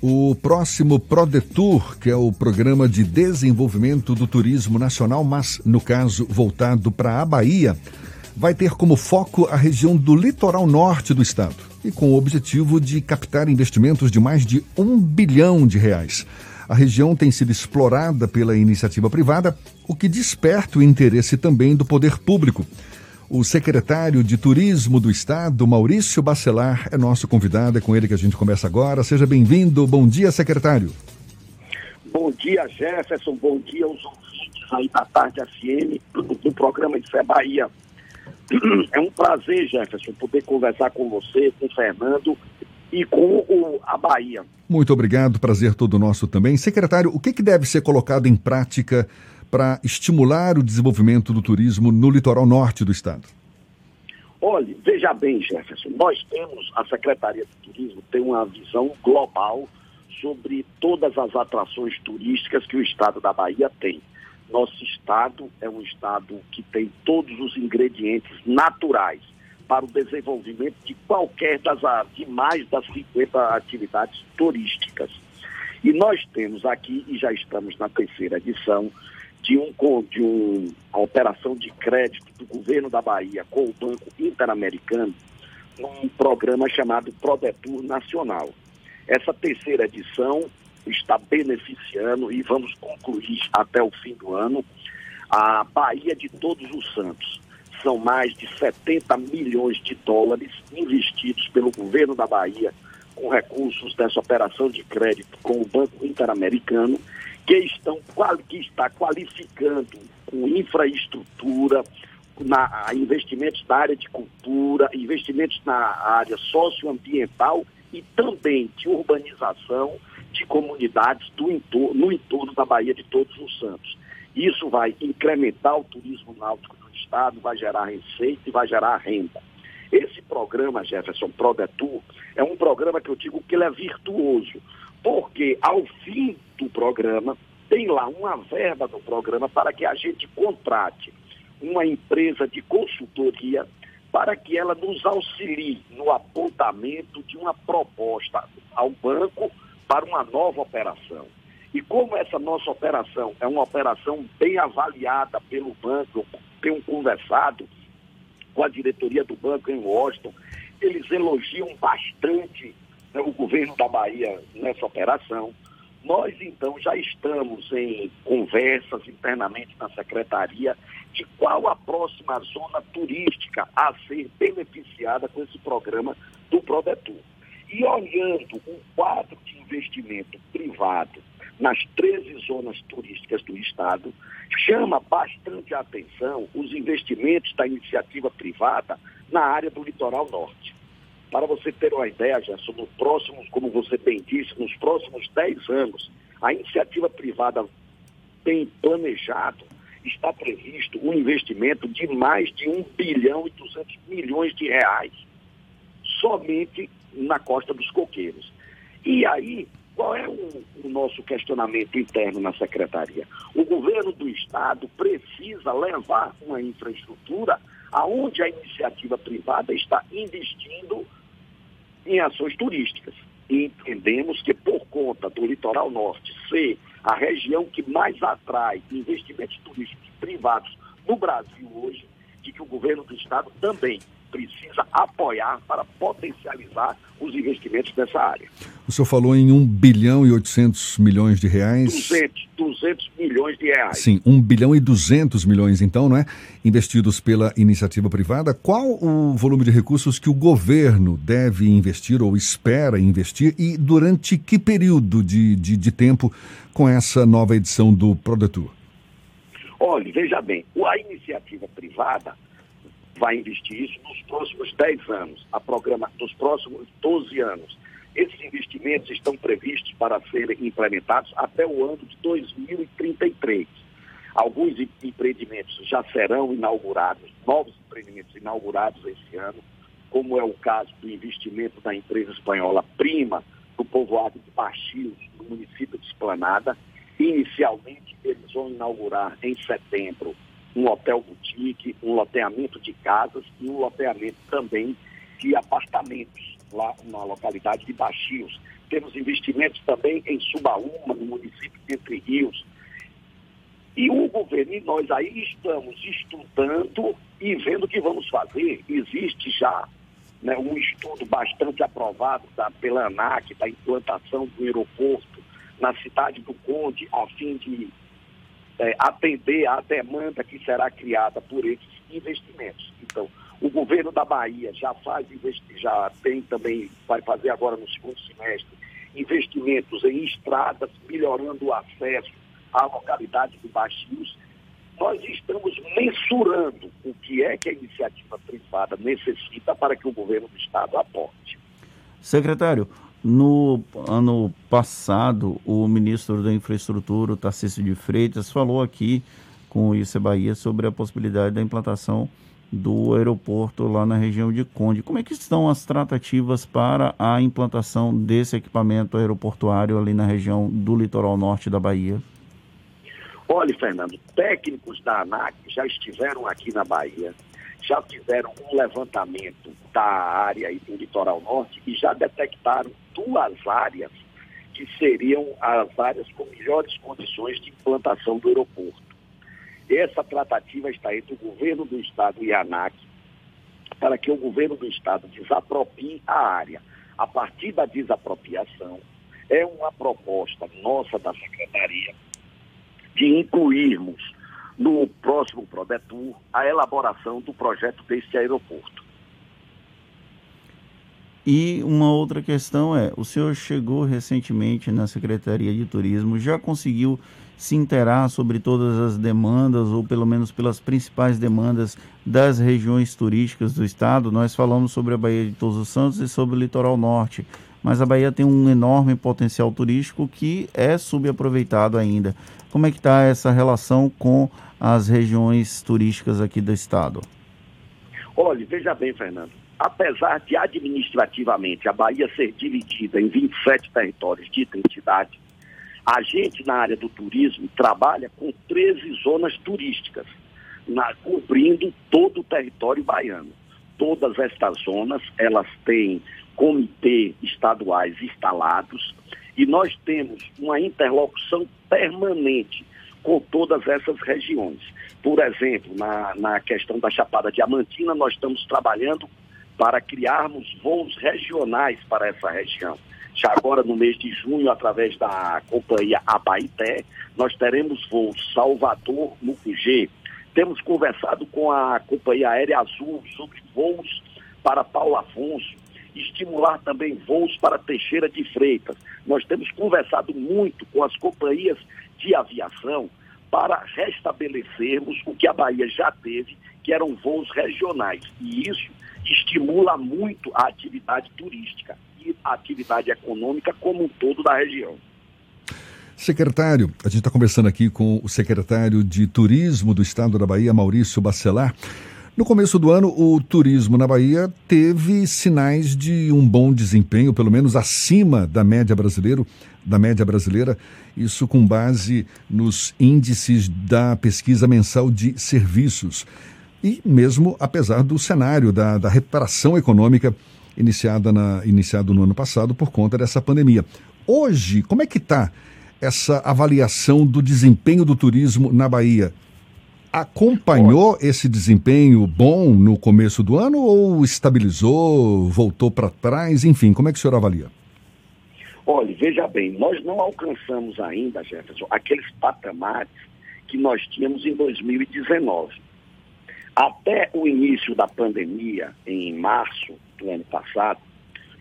O próximo Prodetur, que é o Programa de Desenvolvimento do Turismo Nacional, mas, no caso, voltado para a Bahia, vai ter como foco a região do litoral norte do estado e com o objetivo de captar investimentos de mais de R$1 bilhão. A região tem sido explorada pela iniciativa privada, o que desperta o interesse também do poder público. O secretário de Turismo do Estado, Maurício Bacelar, é nosso convidado, é com ele que a gente começa agora. Seja bem-vindo. Bom dia, secretário. Bom dia, Jefferson. Bom dia aos ouvintes aí da Tarde FM, do programa Isso é Bahia. É um prazer, Jefferson, poder conversar com você, com o Fernando e com a Bahia. Muito obrigado, prazer todo nosso também. Secretário, o que deve ser colocado em prática para estimular o desenvolvimento do turismo no litoral norte do estado? Olha, veja bem, Jefferson, nós temos, a Secretaria de Turismo tem uma visão global sobre todas as atrações turísticas que o estado da Bahia tem. Nosso estado é um estado que tem todos os ingredientes naturais para o desenvolvimento de qualquer de mais das 50 atividades turísticas. E nós temos aqui, e já estamos na terceira edição, de uma operação de crédito do governo da Bahia com o Banco Interamericano, num programa chamado Prodetur Nacional. Essa terceira edição está beneficiando, e vamos concluir até o fim do ano, a Bahia de Todos os Santos. São mais de $70 milhões investidos pelo governo da Bahia com recursos dessa operação de crédito com o Banco Interamericano, que está qualificando com infraestrutura, investimentos na área de cultura, investimentos na área socioambiental e também de urbanização de comunidades no entorno da Bahia de Todos os Santos. Isso vai incrementar o turismo náutico do estado, vai gerar receita e vai gerar renda. Esse programa, Jefferson, Prodetur, é um programa que eu digo que ele é virtuoso, porque ao fim do programa tem lá uma verba do programa para que a gente contrate uma empresa de consultoria para que ela nos auxilie no apontamento de uma proposta ao banco para uma nova operação. E como essa nossa operação é uma operação bem avaliada pelo banco, eu tenho conversado com a diretoria do banco em Washington, eles elogiam bastante o governo da Bahia nessa operação. Nós, então, já estamos em conversas internamente na Secretaria de qual a próxima zona turística a ser beneficiada com esse programa do Prodetur. E olhando o quadro de investimento privado nas 13 zonas turísticas do estado, chama bastante a atenção os investimentos da iniciativa privada na área do litoral norte. Para você ter uma ideia, Gerson, como você bem disse, nos próximos 10 anos, a iniciativa privada tem planejado, está previsto um investimento de mais de R$1,2 bilhão somente na Costa dos Coqueiros. E aí, qual é o nosso questionamento interno na Secretaria? O governo do estado precisa levar uma infraestrutura aonde a iniciativa privada está investindo em ações turísticas. E entendemos que, por conta do litoral norte ser a região que mais atrai investimentos turísticos privados no Brasil hoje, de que o governo do estado também precisa apoiar para potencializar os investimentos nessa área. O senhor falou em R$1,8 bilhão. 200 milhões de reais. Sim, R$1,2 bilhão, então, não é? Investidos pela iniciativa privada. Qual o volume de recursos que o governo deve investir ou espera investir e durante que período de tempo com essa nova edição do Prodetur? Olha, veja bem, a iniciativa privada vai investir isso nos próximos 10 anos, nos próximos 12 anos. Esses investimentos estão previstos para serem implementados até o ano de 2033. Alguns empreendimentos já serão inaugurados, novos empreendimentos inaugurados esse ano, como é o caso do investimento da empresa espanhola Prima, do povoado de Baixios, no município de Esplanada. Inicialmente, eles vão inaugurar em setembro um hotel boutique, um loteamento de casas e um loteamento também de apartamentos lá na localidade de Baixios, temos investimentos também em Subaúma, no município de Entre Rios. E o governo, e nós aí estamos estudando e vendo o que vamos fazer. Existe já, né, um estudo bastante aprovado pela ANAC, da implantação do aeroporto na cidade do Conde, a fim de atender à demanda que será criada por esses investimentos. Então, o governo da Bahia vai fazer agora no segundo semestre investimentos em estradas, melhorando o acesso à localidade de Baixios. Nós estamos mensurando o que a iniciativa privada necessita para que o governo do Estado aporte. Secretário, no ano passado, o ministro da Infraestrutura, Tarcísio de Freitas, falou aqui com o IC Bahia sobre a possibilidade da implantação do aeroporto lá na região de Conde. Como é que estão as tratativas para a implantação desse equipamento aeroportuário ali na região do litoral norte da Bahia? Olha, Fernando, técnicos da ANAC já estiveram aqui na Bahia, já fizeram um levantamento da área do litoral norte e já detectaram duas áreas que seriam as áreas com melhores condições de implantação do aeroporto. Essa tratativa está entre o governo do Estado e a ANAC para que o governo do Estado desapropie a área. A partir da desapropriação, é uma proposta nossa da Secretaria de incluirmos no próximo Prodetur a elaboração do projeto desse aeroporto. E uma outra questão é, o senhor chegou recentemente na Secretaria de Turismo, já conseguiu se interar sobre todas as demandas, ou pelo menos pelas principais demandas das regiões turísticas do estado? Nós falamos sobre a Bahia de Todos os Santos e sobre o litoral norte, mas a Bahia tem um enorme potencial turístico que é subaproveitado ainda. Como é que está essa relação com as regiões turísticas aqui do estado? Olha, veja bem, Fernando. Apesar de administrativamente a Bahia ser dividida em 27 territórios de identidade, a gente na área do turismo trabalha com 13 zonas turísticas, cobrindo todo o território baiano. Todas estas zonas, elas têm comitês estaduais instalados e nós temos uma interlocução permanente com todas essas regiões. Por exemplo, na questão da Chapada Diamantina, nós estamos trabalhando para criarmos voos regionais para essa região. Já agora, no mês de junho, através da Companhia Abaité, nós teremos voos Salvador, Mucugê. Temos conversado com a Companhia Aérea Azul sobre voos para Paulo Afonso, estimular também voos para Teixeira de Freitas. Nós temos conversado muito com as companhias de aviação para restabelecermos o que a Bahia já teve, que eram voos regionais. E isso estimula muito a atividade turística e a atividade econômica como um todo da região. Secretário, a gente está conversando aqui com o secretário de Turismo do Estado da Bahia, Maurício Bacelar. No começo do ano, o turismo na Bahia teve sinais de um bom desempenho, pelo menos acima da média brasileira, isso com base nos índices da pesquisa mensal de serviços. E mesmo apesar do cenário da recuperação econômica iniciado no ano passado por conta dessa pandemia. Hoje, como é que está essa avaliação do desempenho do turismo na Bahia? Acompanhou esse desempenho bom no começo do ano ou estabilizou, voltou para trás? Enfim, como é que o senhor avalia? Olha, veja bem, nós não alcançamos ainda, Jefferson, aqueles patamares que nós tínhamos em 2019. Até o início da pandemia, em março do ano passado,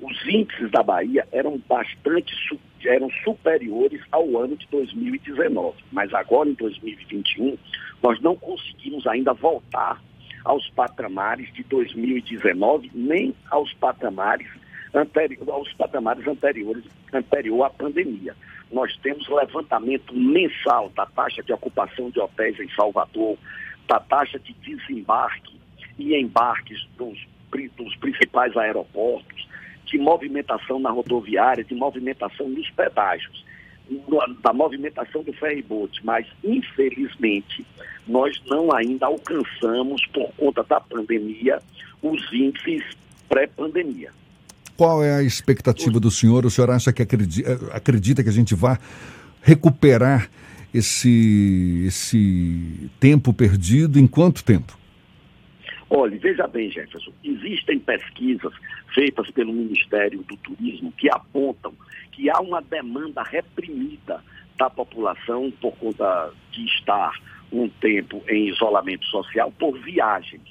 os índices da Bahia eram superiores ao ano de 2019. Mas agora, em 2021, nós não conseguimos ainda voltar aos patamares de 2019, nem aos patamares anteriores à pandemia. Nós temos levantamento mensal da taxa de ocupação de hotéis em Salvador, da taxa de desembarque e embarques dos principais aeroportos, de movimentação na rodoviária, de movimentação nos pedágios, da movimentação do ferryboat, mas infelizmente nós não ainda alcançamos, por conta da pandemia, os índices pré-pandemia. Qual é a expectativa do senhor? O senhor acha que acredita que a gente vá recuperar esse tempo perdido em quanto tempo? Olha, veja bem, Jefferson, existem pesquisas feitas pelo Ministério do Turismo que apontam que há uma demanda reprimida da população por conta de estar um tempo em isolamento social por viagens.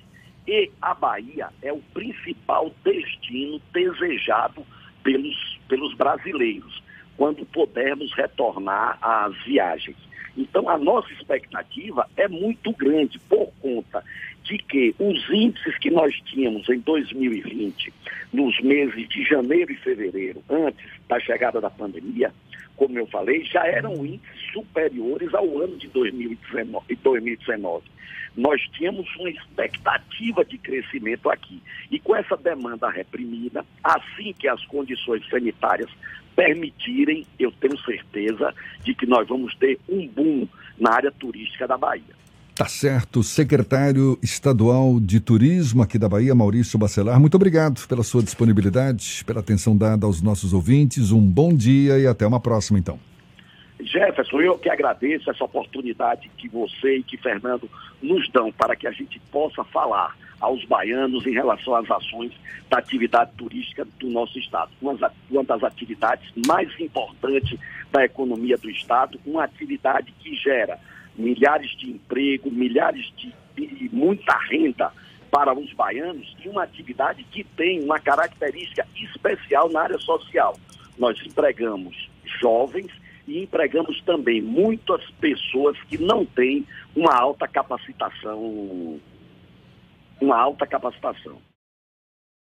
E a Bahia é o principal destino desejado pelos brasileiros, quando pudermos retornar às viagens. Então, a nossa expectativa é muito grande por conta de que os índices que nós tínhamos em 2020, nos meses de janeiro e fevereiro, antes da chegada da pandemia, como eu falei, já eram índices superiores ao ano de 2019. Nós tínhamos uma expectativa de crescimento aqui. E com essa demanda reprimida, assim que as condições sanitárias permitirem, eu tenho certeza de que nós vamos ter um boom na área turística da Bahia. Tá certo, secretário estadual de turismo aqui da Bahia, Maurício Bacelar, muito obrigado pela sua disponibilidade, pela atenção dada aos nossos ouvintes, um bom dia e até uma próxima então. Jefferson, eu que agradeço essa oportunidade que você e que Fernando nos dão para que a gente possa falar aos baianos em relação às ações da atividade turística do nosso estado. Uma das atividades mais importantes da economia do estado, uma atividade que gera milhares de empregos, milhares de muita renda para os baianos e uma atividade que tem uma característica especial na área social. Nós empregamos jovens e empregamos também muitas pessoas que não têm uma alta capacitação.